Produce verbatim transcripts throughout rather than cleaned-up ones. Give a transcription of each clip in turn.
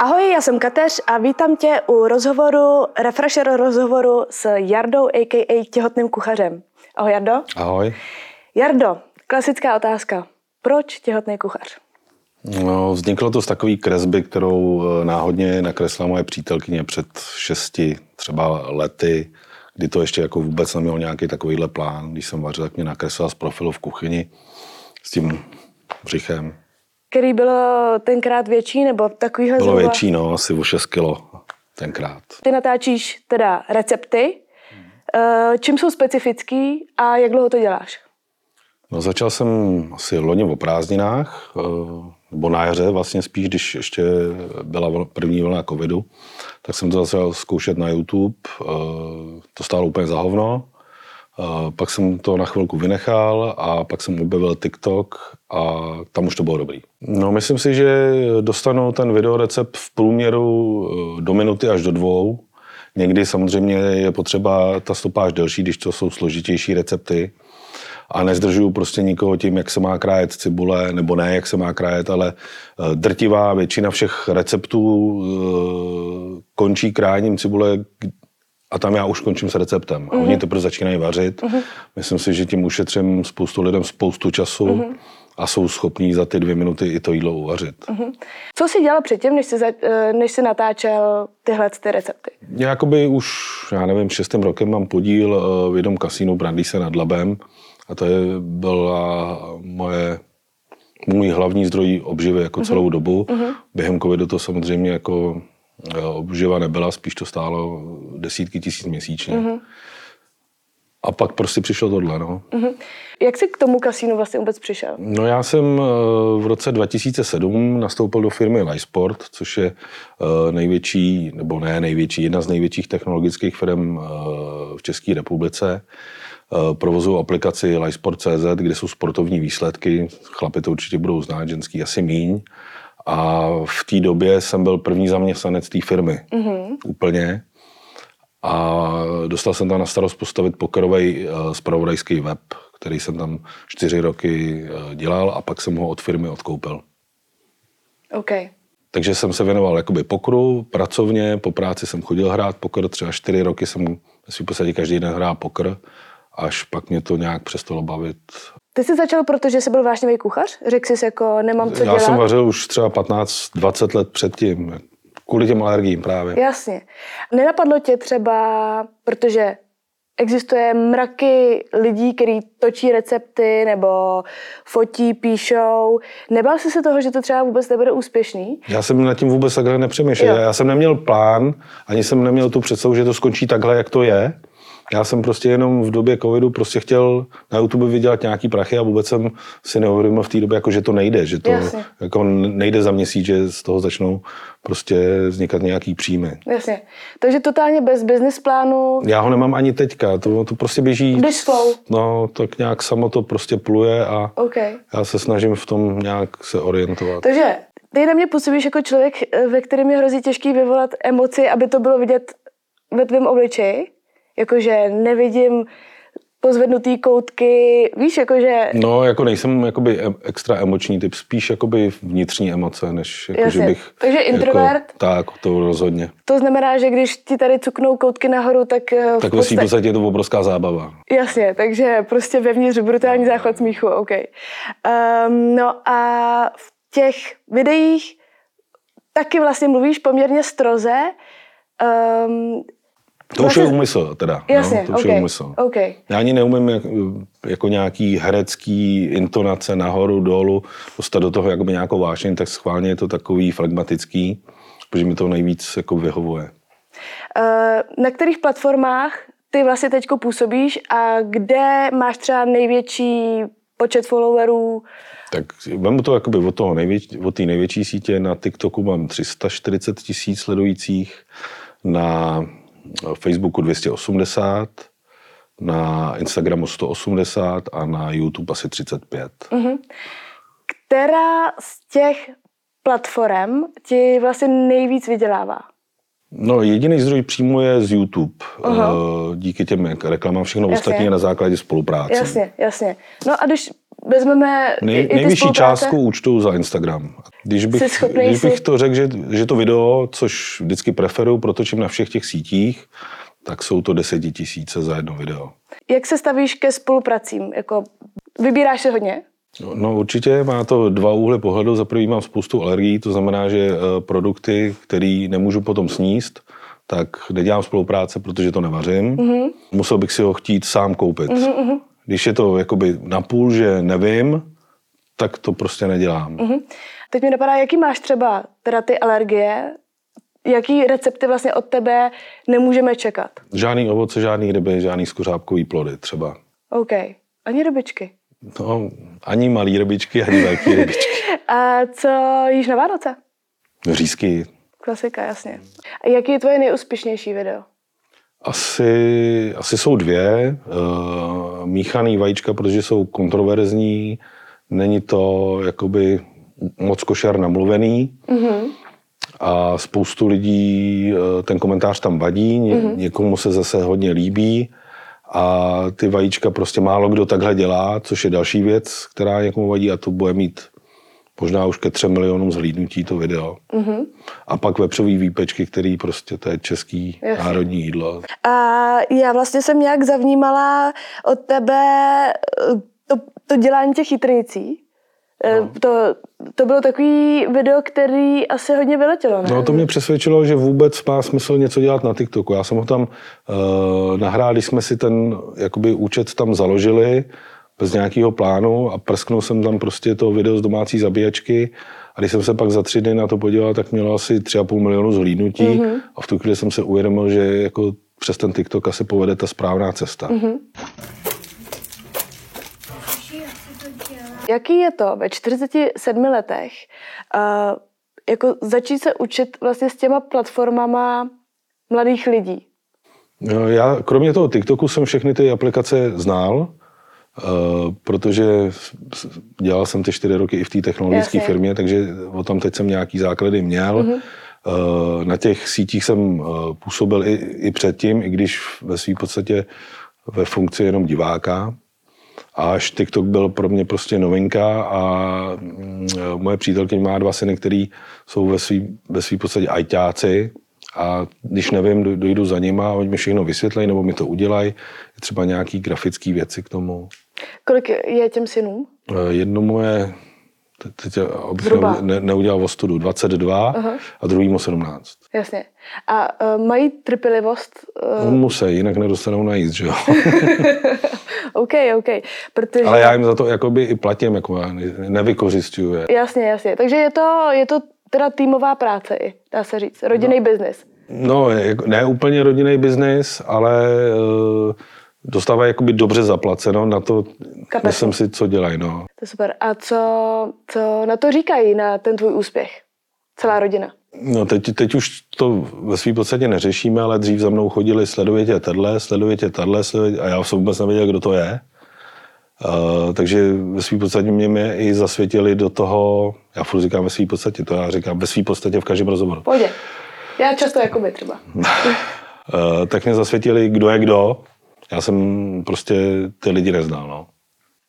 Ahoj, já jsem Kateř a vítám tě u rozhovoru, Refrašero rozhovoru s Jardou, a ká a těhotným kuchařem. Ahoj, Jardo. Ahoj. Jardo, klasická otázka. Proč těhotný kuchař? No, vzniklo to z takové kresby, kterou náhodně nakresla moje přítelkyně před šesti třeba lety, kdy to ještě jako vůbec nemělo nějaký takovýhle plán. Když jsem vařil, tak mě nakreslila z profilu v kuchyni s tím břichem. Který bylo tenkrát větší, nebo takovýhle zhruba? Bylo větší, no, asi o šest kilo tenkrát. Ty natáčíš teda recepty. Čím jsou specifický a jak dlouho to děláš? No, začal jsem asi loni o prázdninách, nebo na jaře vlastně spíš, když ještě byla první vlna covidu, tak jsem to začal zkoušet na YouTube, to stálo úplně za hovno. Pak jsem to na chvilku vynechal a pak jsem objevil TikTok a tam už to bylo dobrý. No, myslím si, že dostanu ten videorecept v průměru do minuty až do dvou. Někdy samozřejmě je potřeba ta stopáž delší, když to jsou složitější recepty. A nezdržuju prostě nikoho tím, jak se má krájet cibule, nebo ne, jak se má krájet, ale drtivá většina všech receptů končí krájením cibule, a tam já už končím s receptem. A mm-hmm. oni teprve začínají vařit. Mm-hmm. Myslím si, že tím ušetřím spoustu lidem spoustu času mm-hmm. a jsou schopní za ty dvě minuty i to jídlo uvařit. Mm-hmm. Co jsi dělal předtím, než jsi, za, než jsi natáčel tyhle ty recepty? Já jakoby už, já nevím, šestým rokem mám podíl v jednom kasínu Brandyse nad Labem. A to je, byla moje, můj hlavní zdroj obživy jako mm-hmm. celou dobu. Mm-hmm. Během covidu to samozřejmě jako... obživa nebyla, spíš to stálo desítky tisíc měsíčně. Mm-hmm. A pak prostě přišlo tohle, no. Mm-hmm. Jak jsi k tomu kasínu vlastně vůbec přišel? No, já jsem v roce dva tisíce sedm nastoupil do firmy Lightsport, což je největší, nebo ne největší, jedna z největších technologických firm v České republice. Provozují aplikaci Lightsport tečka cé zet, kde jsou sportovní výsledky. Chlapi to určitě budou znát, ženský asi míň. A v té době jsem byl první zaměstnanec té firmy. Mm-hmm. Úplně. A dostal jsem tam na starost postavit pokerovej uh, zpravodajský web, který jsem tam čtyři roky uh, dělal a pak jsem ho od firmy odkoupil. OK. Takže jsem se věnoval jakoby pokeru, pracovně, po práci jsem chodil hrát poker, třeba čtyři roky jsem si v podstatě každý den hrál poker, až pak mě to nějak přestalo bavit. Ty jsi začal, protože jsi byl vášnivý kuchař? Řekl jsi jako, nemám co dělat? Já jsem vařil už třeba patnáct dvacet let předtím, kvůli těm alergiím právě. Jasně. Nenapadlo tě třeba, protože existuje mraky lidí, kteří točí recepty nebo fotí, píšou. Nebál jsi se toho, že to třeba vůbec nebude úspěšný? Já jsem nad tím vůbec takhle nepřemýšlel. Já jsem neměl plán, ani jsem neměl tu představu, že to skončí takhle, jak to je. Já jsem prostě jenom v době covidu prostě chtěl na YouTube vydělat nějaký prachy a vůbec jsem si neuvědomil v té době, jako, že to nejde, že to jako nejde za měsíc, že z toho začnou prostě vznikat nějaký příjmy. Jasně. Takže totálně bez business plánu. Já ho nemám ani teďka, to, to prostě běží. Když flow. No, tak nějak samo to prostě pluje a okay. Já se snažím v tom nějak se orientovat. Takže ty na mě působíš jako člověk, ve kterém je hrozí těžký vyvolat emoci, aby to bylo vidět ve tvém obličeji. Jakože nevidím pozvednutý koutky, víš, jakože... No, jako nejsem jakoby extra emoční typ, spíš jakoby vnitřní emoce, než jakože bych... Takže introvert? Jako, tak, to rozhodně. To znamená, že když ti tady cuknou koutky nahoru, tak... Tak ve svým podstatě je to obrovská zábava. Jasně, takže prostě vevnitř brutální záchvat smíchu, OK. Um, no a v těch videích taky vlastně mluvíš poměrně stroze, um, to už je úmysl teda. Jasně, no, to už okay, je úmysl. Okay. Já ani neumím jak, jako nějaký herecký intonace nahoru, dolů, dostat do toho jakoby nějakou vášeň, tak schválně je to takový flegmatický, protože mi to nejvíc jako vyhovuje. Na kterých platformách ty vlastně teď působíš a kde máš třeba největší počet followerů? Tak vemu to jakoby od toho největší, od té největší sítě. Na TikToku mám tři sta čtyřicet tisíc sledujících, na Facebooku dvě stě osmdesát, na Instagramu sto osmdesát a na YouTube asi třicet pět. Mm-hmm. Která z těch platform ti vlastně nejvíc vydělává? No, jediný zdroj příjmu je z YouTube. Uh-huh. Díky těm reklamám, všechno jasně. Ostatní je na základě spolupráce. Jasně, jasně. No a když vezmeme Nej, i ty nejvyšší částku účtu za Instagram. Když bych, když bych to řekl, že, že to video, což vždycky preferuju, protočím na všech těch sítích, tak jsou to desetitisíce za jedno video. Jak se stavíš ke spolupracím? Jako, vybíráš se hodně? No, no určitě, má to dva úhly pohledu. Za prvý mám spoustu alergií, to znamená, že produkty, které nemůžu potom sníst, tak nedělám spolupráce, protože to nevařím. Mm-hmm. Musel bych si ho chtít sám koupit. Mm-hmm. Když je to jakoby napůl, že nevím, tak to prostě nedělám. Mm-hmm. Teď mi napadá, jaký máš třeba teda ty alergie, jaký recepty vlastně od tebe nemůžeme čekat? Žádný ovoce, žádný ryby, žádný skořápkový plody třeba. OK. Ani rybičky? No, ani malý rybičky, ani velký rybičky. A co jíš na Vánoce? Řízky. Klasika, jasně. A jaký je tvoje nejúspěšnější video? Asi, asi jsou dvě. Uh, míchaný vajíčka, protože jsou kontroverzní. Není to jakoby moc košer namluvený. Mm-hmm. A spoustu lidí ten komentář tam vadí, ně, mm-hmm. někomu se zase hodně líbí a ty vajíčka prostě málo kdo takhle dělá, což je další věc, která někomu vadí a to bude mít možná už ke třem milionům zhlídnutí to video. Mm-hmm. A pak vepřový výpečky, který prostě to je český Jasně. národní jídlo. A já vlastně jsem nějak zavnímala od tebe to, to dělání těch chytrnicí. No. To, to bylo takový video, který asi hodně vyletělo, ne? No to mě přesvědčilo, že vůbec má smysl něco dělat na TikToku. Já jsem ho tam uh, nahrál, když jsme si ten jakoby, účet tam založili bez nějakého plánu a prsknul jsem tam prostě to video z domácí zabíjačky a když jsem se pak za tři dny na to podíval, tak mělo asi tři a půl milionu zhlídnutí mm-hmm. a v tu chvíli jsem se uvědomil, že jako přes ten TikTok asi povede ta správná cesta. Mm-hmm. Jaký je to ve čtyřiceti sedmi letech uh, jako začít se učit vlastně s těma platformama mladých lidí? No, já kromě toho TikToku jsem všechny ty aplikace znal, uh, protože dělal jsem ty čtyři roky i v té technologické firmě, takže o tom teď jsem nějaký základy měl. Mm-hmm. Uh, na těch sítích jsem uh, působil i, i předtím, i když ve své podstatě ve funkci jenom diváka. A až TikTok byl pro mě prostě novinka a moje přítelkyně má dva syny, který jsou ve svý, ve svý podstatě ajťáci a když nevím, dojdu za nima a oni mi všechno vysvětlejí nebo mi to udělají. Je třeba nějaký grafický věci k tomu. Kolik je těm synům? Jednomu je, teď abych ne, neudělal o studu, dvacet dva Aha. a druhýmu sedmnáct. Jasně. A uh, mají trpělivost? Uh... Musí, jinak nedostanou najíst, že jo? OK, OK. Protože... Ale já jim za to jakoby i platím, jako nevykořisťuju. Jasně, jasně. Takže je to, je to teda týmová práce, dá se říct. Rodinný no, biznis. No, ne úplně rodinný biznis, ale uh, dostávají jakoby dobře zaplaceno na to, myslím si, co dělají. No. To je super. A co, co na to říkají, na ten tvůj úspěch? Celá rodina? No teď, teď už to ve svým podstatě neřešíme, ale dřív za mnou chodili sleduje tě tadle, sleduje tě tadle, sleduje... a já jsem vůbec nevěděl, kdo to je. Uh, takže ve svým podstatě mě, mě i zasvětili do toho, já furt říkám ve svým podstatě, to já říkám ve svým podstatě v každém rozhovoru. Pojď, já často jakoby třeba. uh, tak mě zasvětili, kdo je kdo, já jsem prostě ty lidi neznal. No.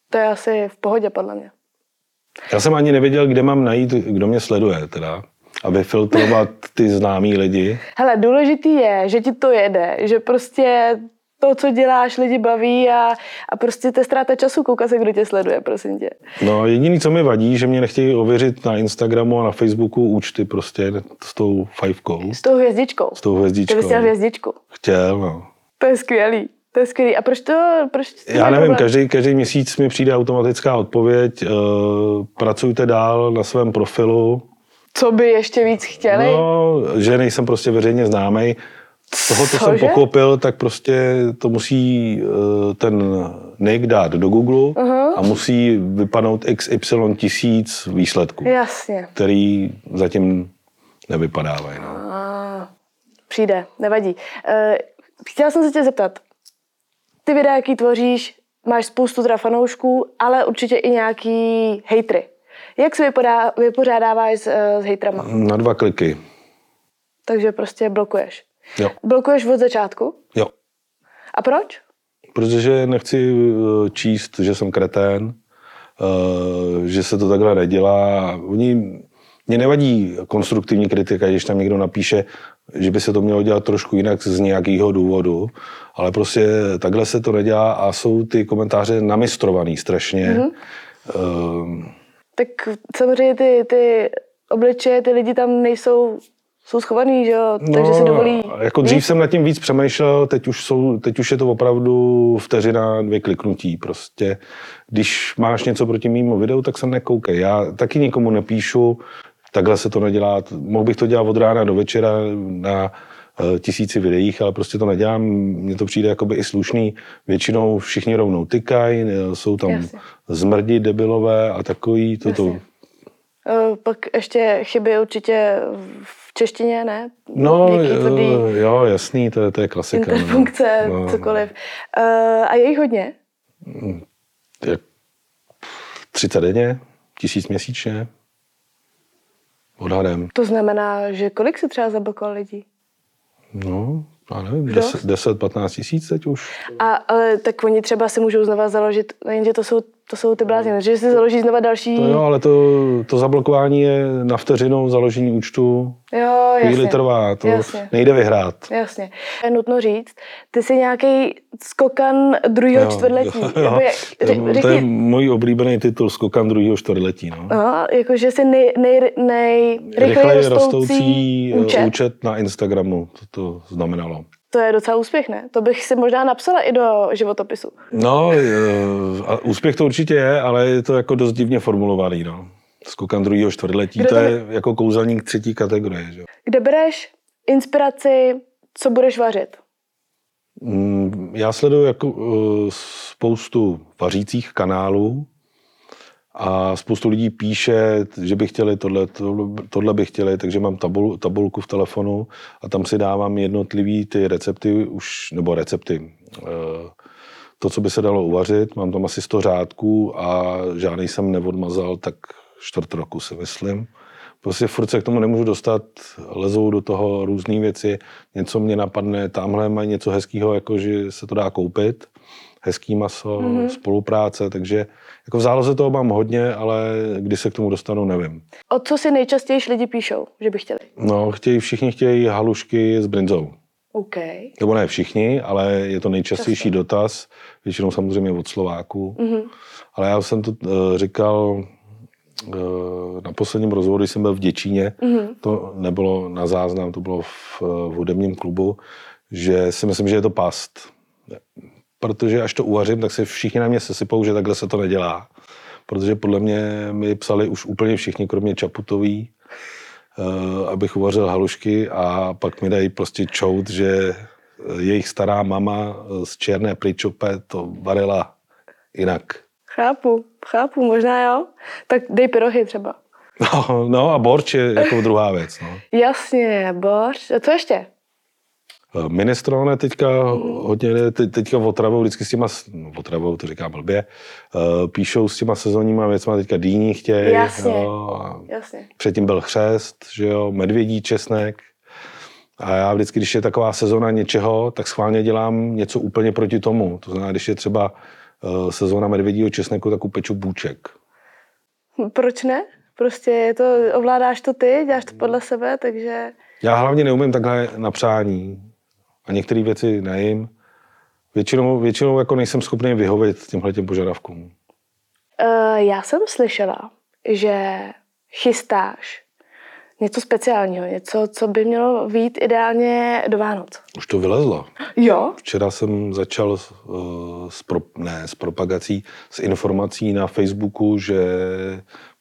To je asi v pohodě podle mě. Já jsem ani nevěděl, kde mám najít, kdo mě sleduje teda. A vyfiltrovat ty známý lidi? Hele, důležitý je, že ti to jede, že prostě to, co děláš, lidi baví a, a prostě to je ztráta času, koukat se, kdo tě sleduje, prosím tě. No jediný, co mi vadí, že mě nechtějí ověřit na Instagramu a na Facebooku účty prostě s tou fajfkou. S tou hvězdičkou. S tou hvězdičkou. Ty bys chtěl hvězdičku. Chtěl, no. To je skvělý. To je skvělý. A proč to... Proč Já nevím, každý, každý měsíc mi přijde automatická odpověď. Uh, pracujte dál na svém profilu. Co by ještě víc chtěli? No, že nejsem prostě veřejně známej. Toho, co jsem pochopil, tak prostě to musí ten nick dát do Google uh-huh. a musí vypadnout xy tisíc výsledků. Jasně. Který zatím nevypadávají. No. A, přijde, nevadí. E, chtěla jsem se tě zeptat. Ty videa, jaký tvoříš, máš spoustu teda fanoušků, ale určitě i nějaký hejtry. Jak se vypadá, vypořádáváš s, s hejtrama? Na dva kliky. Takže prostě blokuješ. Jo. Blokuješ od začátku? Jo. A proč? Protože nechci číst, že jsem kretén. že se to takhle nedělá. Oni, mě nevadí konstruktivní kritika, když tam někdo napíše, že by se to mělo dělat trošku jinak z nějakého důvodu, ale prostě takhle se to nedělá a jsou ty komentáře namistrovaný strašně. Mm-hmm. Um. Tak samozřejmě ty, ty obličeje, ty lidi tam nejsou, jsou schovaný, že jo, takže no, si dovolí... Jako dřív jsem nad tím víc přemýšlel, teď už, jsou, teď už je to opravdu vteřina, dvě kliknutí prostě. Když máš něco proti mému videu, tak se nekoukej. Já taky nikomu nepíšu, takhle se to nedělá. Mohl bych to dělat od rána do večera na tisíci videích, ale prostě to nedělám. Mně to přijde jakoby i slušný. Většinou všichni rovnou tykají, jsou tam Jasně. zmrdi debilové a takový toto. Jasně. Pak ještě chyby určitě v češtině, ne? No, jo, jasný, to je, to je klasika. Interpunkce, no, cokoliv. No. A je jich hodně? třicet denně, tisíc měsíčně, odhadem. To znamená, že kolik se třeba zablokoval lidí? No, já nevím, deset patnáct tisíc teď už. A, ale tak oni třeba si můžou znova založit, jenže to jsou, to jsou ty blázni, že si založí znova další... No jo, ale to, to zablokování je na vteřinu založení účtu. Jo, jasně. Chvíli trvá, to jasně. nejde vyhrát. Jasně. Je nutno říct, ty jsi nějaký skokan druhého čtvrtletí. Jo, jo. Jako, řek, to je můj oblíbený titul, skokan druhého čtvrtletí. No, no jakože jsi nej, nej, nej, nejrychleji rostoucí účet. účet na Instagramu, to to znamenalo. To je docela úspěch, ne? To bych si možná napsala i do životopisu. No, úspěch to určitě je, ale je to jako dost divně formulovaný, no. Skokan druhého čtvrtletí, to je mi... jako kouzelník třetí kategorie, že? Kde bereš inspiraci, co budeš vařit? Mm, já sleduju jako uh, spoustu vařících kanálů a spoustu lidí píše, že by chtěli tohle, tohle, tohle by chtěli, takže mám tabul, tabulku v telefonu a tam si dávám jednotlivý ty recepty už, nebo recepty, uh, to, co by se dalo uvařit, mám tam asi sto řádků a žádný jsem neodmazal, tak čtvrt roku si myslím. Prostě furt se k tomu nemůžu dostat, lezou do toho různé věci, něco mě napadne, tamhle mají něco hezkého, jako že se to dá koupit, hezký maso, mm-hmm. spolupráce, takže jako v záloze toho mám hodně, ale kdy se k tomu dostanu, nevím. O co si nejčastěji lidi píšou, že by chtěli? No, chtějí, všichni chtějí halušky s brinzou. Okay. Nebo ne všichni, ale je to nejčastější Časný. dotaz, většinou samozřejmě od Slováků. Mm-hmm. Ale já jsem to uh, říkal uh, na posledním rozhovoru, když jsem byl v Děčíně, mm-hmm. to nebylo na záznam, to bylo v, v hudebním klubu, že si myslím, že je to past. Protože až to uvařím, tak se všichni na mě sesypou, že takhle se to nedělá. Protože podle mě mi psali už úplně všichni, kromě Čaputový, Uh, abych uvařil halušky a pak mi dají prostě čout, že jejich stará mama z Černé prýčope to varila jinak. Chápu, chápu, možná jo. Tak dej pyrohy třeba. No, no a borč je jako druhá věc. No. Jasně, borč. A co ještě? Minestrone teďka mm-hmm. hodně jde, te, teďka otravou, vždycky s těma, no, otravou, to říkám blbě, uh, píšou s těma sezónníma věcma, teďka dýní chtějí. Jasně, jo, jasně. Předtím byl chřest, že jo, medvědí česnek. A já vždycky, když je taková sezóna něčeho, tak schválně dělám něco úplně proti tomu. To znamená, když je třeba uh, sezóna medvědího česneku, tak upeču bůček. Proč ne? Prostě je to, ovládáš to ty, děláš to podle sebe, takže... Já hlavně neumím takhle na přání. A některé věci nejím. Většinou, většinou jako nejsem schopný vyhovět těmhletěm požadavkům. Uh, já jsem slyšela, že chystáš něco speciálního, něco, co by mělo vyjít ideálně do Vánoc. Už to vylezlo. Jo? Včera jsem začal uh, s, pro, ne, s propagací, s informací na Facebooku, že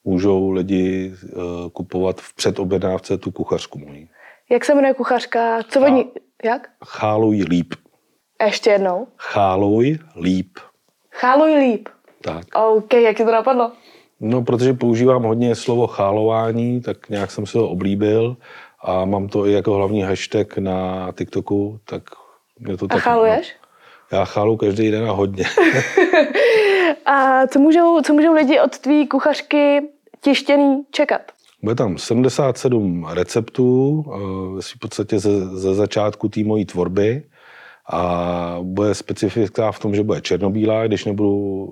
můžou lidi uh, kupovat v předobjednávce tu kuchařku mojí. Jak se jmenuje kuchařka? Co Chá... oni... Jak? Cháluj líp. Ještě jednou? Cháluj líp. Cháluj líp. Tak. OK, jak ti to napadlo? No, protože používám hodně slovo chálování, tak nějak jsem se ho oblíbil a mám to i jako hlavní hashtag na TikToku, tak mě to tak... A cháluješ? Já chálu každý den a hodně. A co můžou, co můžou lidi od tvý kuchařky tištěný čekat? Bude tam sedmdesát sedm receptů, v podstatě ze, ze začátku té mojí tvorby a bude specifická v tom, že bude černobílá, když nebudu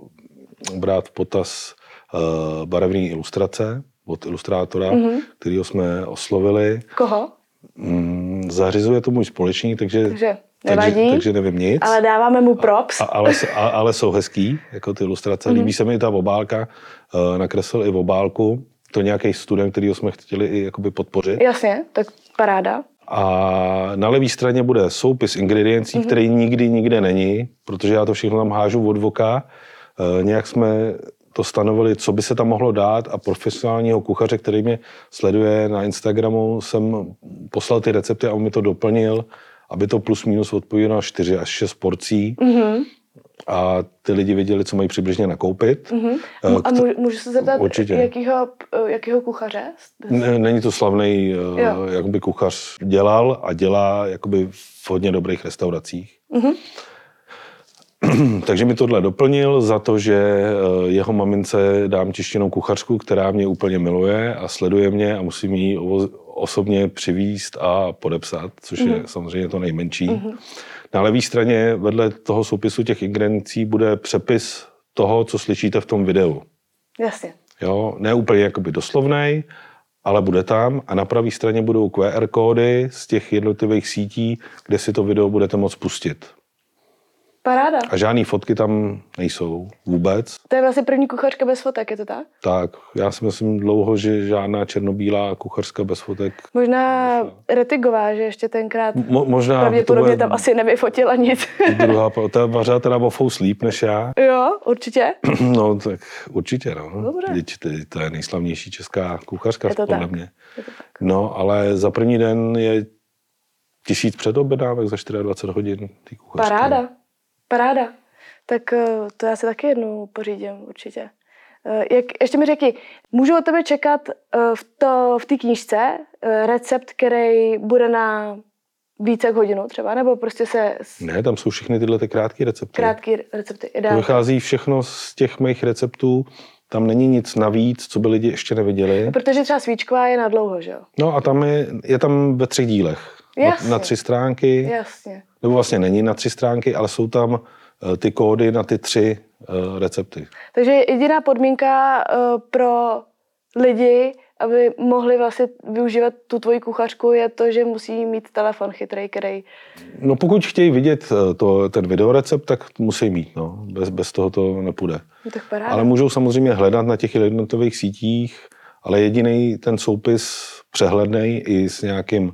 brát v potaz uh, barevné ilustrace od ilustrátora, mm-hmm. kterýho jsme oslovili. Koho? Mm, zařizuje to můj společník, takže... takže... Nevadí, takže, takže nevím nic. Ale dáváme mu props. A, ale, a, ale jsou hezký, jako ty ilustrace. Mm-hmm. Líbí se mi i ta obálka. Nakreslil i obálku. To nějaký student, kterýho jsme chtěli i jakoby podpořit. Jasně, tak paráda. A na levé straně bude soupis ingrediencí, mm-hmm. který nikdy nikde není, protože já to všechno tam hážu od voka. Nějak jsme to stanovili, co by se tam mohlo dát, a profesionálního kuchaře, který mě sleduje na Instagramu, jsem poslal ty recepty a on mi to doplnil, aby to plus minus odpovědělo na čtyři až šest porcí, mm-hmm. a ty lidi věděli, co mají přibližně nakoupit. Mm-hmm. A můžu, můžu se zeptat, jakýho, jakýho kuchaře? N- není to slavný, jakoby kuchař dělal a dělá jakoby v hodně dobrých restauracích. Mm-hmm. Takže mi tohle doplnil za to, že jeho mamince dám tištěnou kuchařku, která mě úplně miluje a sleduje mě a musím jí osobně přivízt a podepsat, což je mm-hmm. samozřejmě to nejmenší. Mm-hmm. Na levé straně vedle toho soupisu těch ingrediencí bude přepis toho, co slyšíte v tom videu. Jasně. Jo, ne úplně jakoby doslovnej, ale bude tam, a na pravé straně budou Q R kódy z těch jednotlivých sítí, kde si to video budete moct pustit. Paráda. A žádný fotky tam nejsou vůbec. To je vlastně první kuchařka bez fotek, je to tak? Tak, já si myslím dlouho, že žádná černobílá kuchařka bez fotek. Možná Retigová, že ještě tenkrát Mo- možná pravděpodobně bude... tam asi nevyfotila nic. Druhá, ta vařila teda o fous líp než já. Jo, určitě. No, tak určitě, no. Dobře. Teď to je nejslavnější česká kuchařka, podle mě. No, ale za první den je tisíc předobědávek za dvacet čtyři hodin ty kuchařky. Paráda. Paráda. Tak to já si taky jednou pořídím, určitě. Jak, ještě mi řekni, můžu od tebe čekat v té v té knížce recept, který bude na více jak hodinu třeba, nebo prostě se... Ne, tam jsou všechny tyhle ty krátké recepty. Krátké recepty, ideálně. Vychází všechno z těch mých receptů, tam není nic navíc, co by lidi ještě neviděli. Protože třeba svíčková je na dlouho, že jo? No a tam je, je tam ve třech dílech. Jasně. Na tři stránky. Jasně. Nebo vlastně není na tři stránky, ale jsou tam ty kódy na ty tři uh, recepty. Takže jediná podmínka uh, pro lidi, aby mohli vlastně využívat tu tvoji kuchařku, je to, že musí mít telefon chytrej, který... No pokud chtějí vidět to, ten videorecept, tak musí mít, no. Bez, bez toho to nepůjde. No tak paráda. Ale můžou samozřejmě hledat na těch jednotlivých sítích, ale jediný ten soupis přehlednej i s nějakým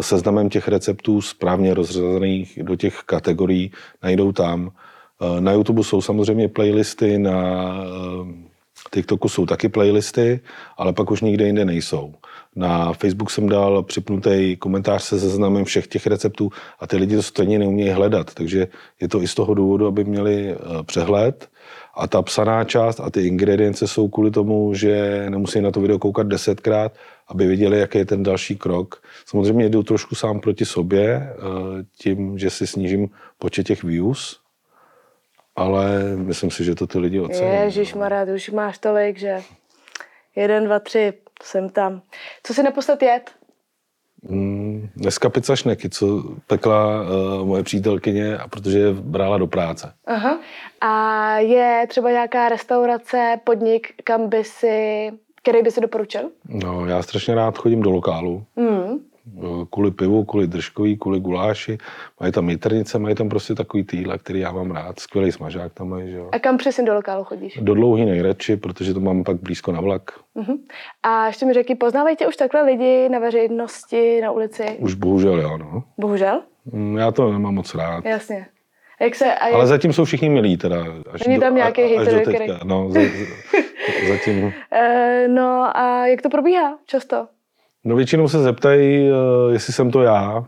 seznamem těch receptů správně rozřazených do těch kategorií najdou tam. Na YouTube jsou samozřejmě playlisty, na TikToku jsou taky playlisty, ale pak už nikde jinde nejsou. Na Facebook jsem dal připnutý komentář se seznamem všech těch receptů a ty lidi to stejně neumějí hledat, takže je to i z toho důvodu, aby měli přehled. A ta psaná část a ty ingredience jsou kvůli tomu, že nemusí na to video koukat desetkrát, aby viděli, jaký je ten další krok. Samozřejmě jdu trošku sám proti sobě, tím, že si snížím počet těch views, ale myslím si, že to ty lidi ocení. Ježišmarad, už máš tolik, že jeden, dva, tři, jsem tam. Co si naposled jet? Mm, dneska pizza šneky, co pekla uh, moje přítelkyně, a protože je brala do práce. Aha. A je třeba nějaká restaurace, podnik, kam by si, který by si doporučil? No, já strašně rád chodím do lokálu. Mm. Kvůli pivu, kvůli držkový, kvůli guláši. Mají tam jitrnice, mají tam prostě takový týdla, který já mám rád. Skvělý smažák tam mají, že jo. A kam přesně do lokálu chodíš? Do Dlouhý nejradši, protože to mám pak blízko na vlak. Uh-huh. A ještě mi řekni, poznávají tě už takhle lidi na veřejnosti, na ulici? Už bohužel, jo, no. Bohužel? Já to nemám moc rád. Jasně. Jak se, a jak... Ale zatím jsou všichni milí, teda. Až Není do, tam nějaký hejter, který... No, za, zatím. Uh, no a jak to probíhá často? No většinou se zeptají, jestli jsem to já,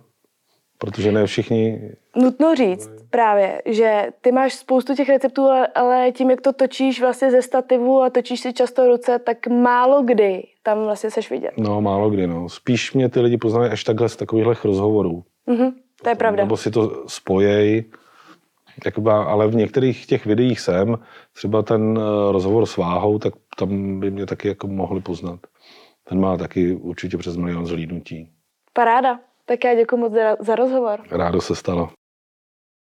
protože ne všichni... Nutno říct právě, že ty máš spoustu těch receptů, ale tím, jak to točíš vlastně ze stativu a točíš si často ruce, tak málo kdy tam vlastně seš vidět. No málo kdy, no. Spíš mě ty lidi poznají až takhle z takových rozhovorů. Mm-hmm, to je pravda. Nebo si to spojej, jakoba, ale v některých těch videích jsem, třeba ten rozhovor s Váhou, tak tam by mě taky jako mohli poznat. Ten má taky určitě přes milion zhlídnutí. Paráda. Tak já děkuji moc za rozhovor. Rádo se stalo.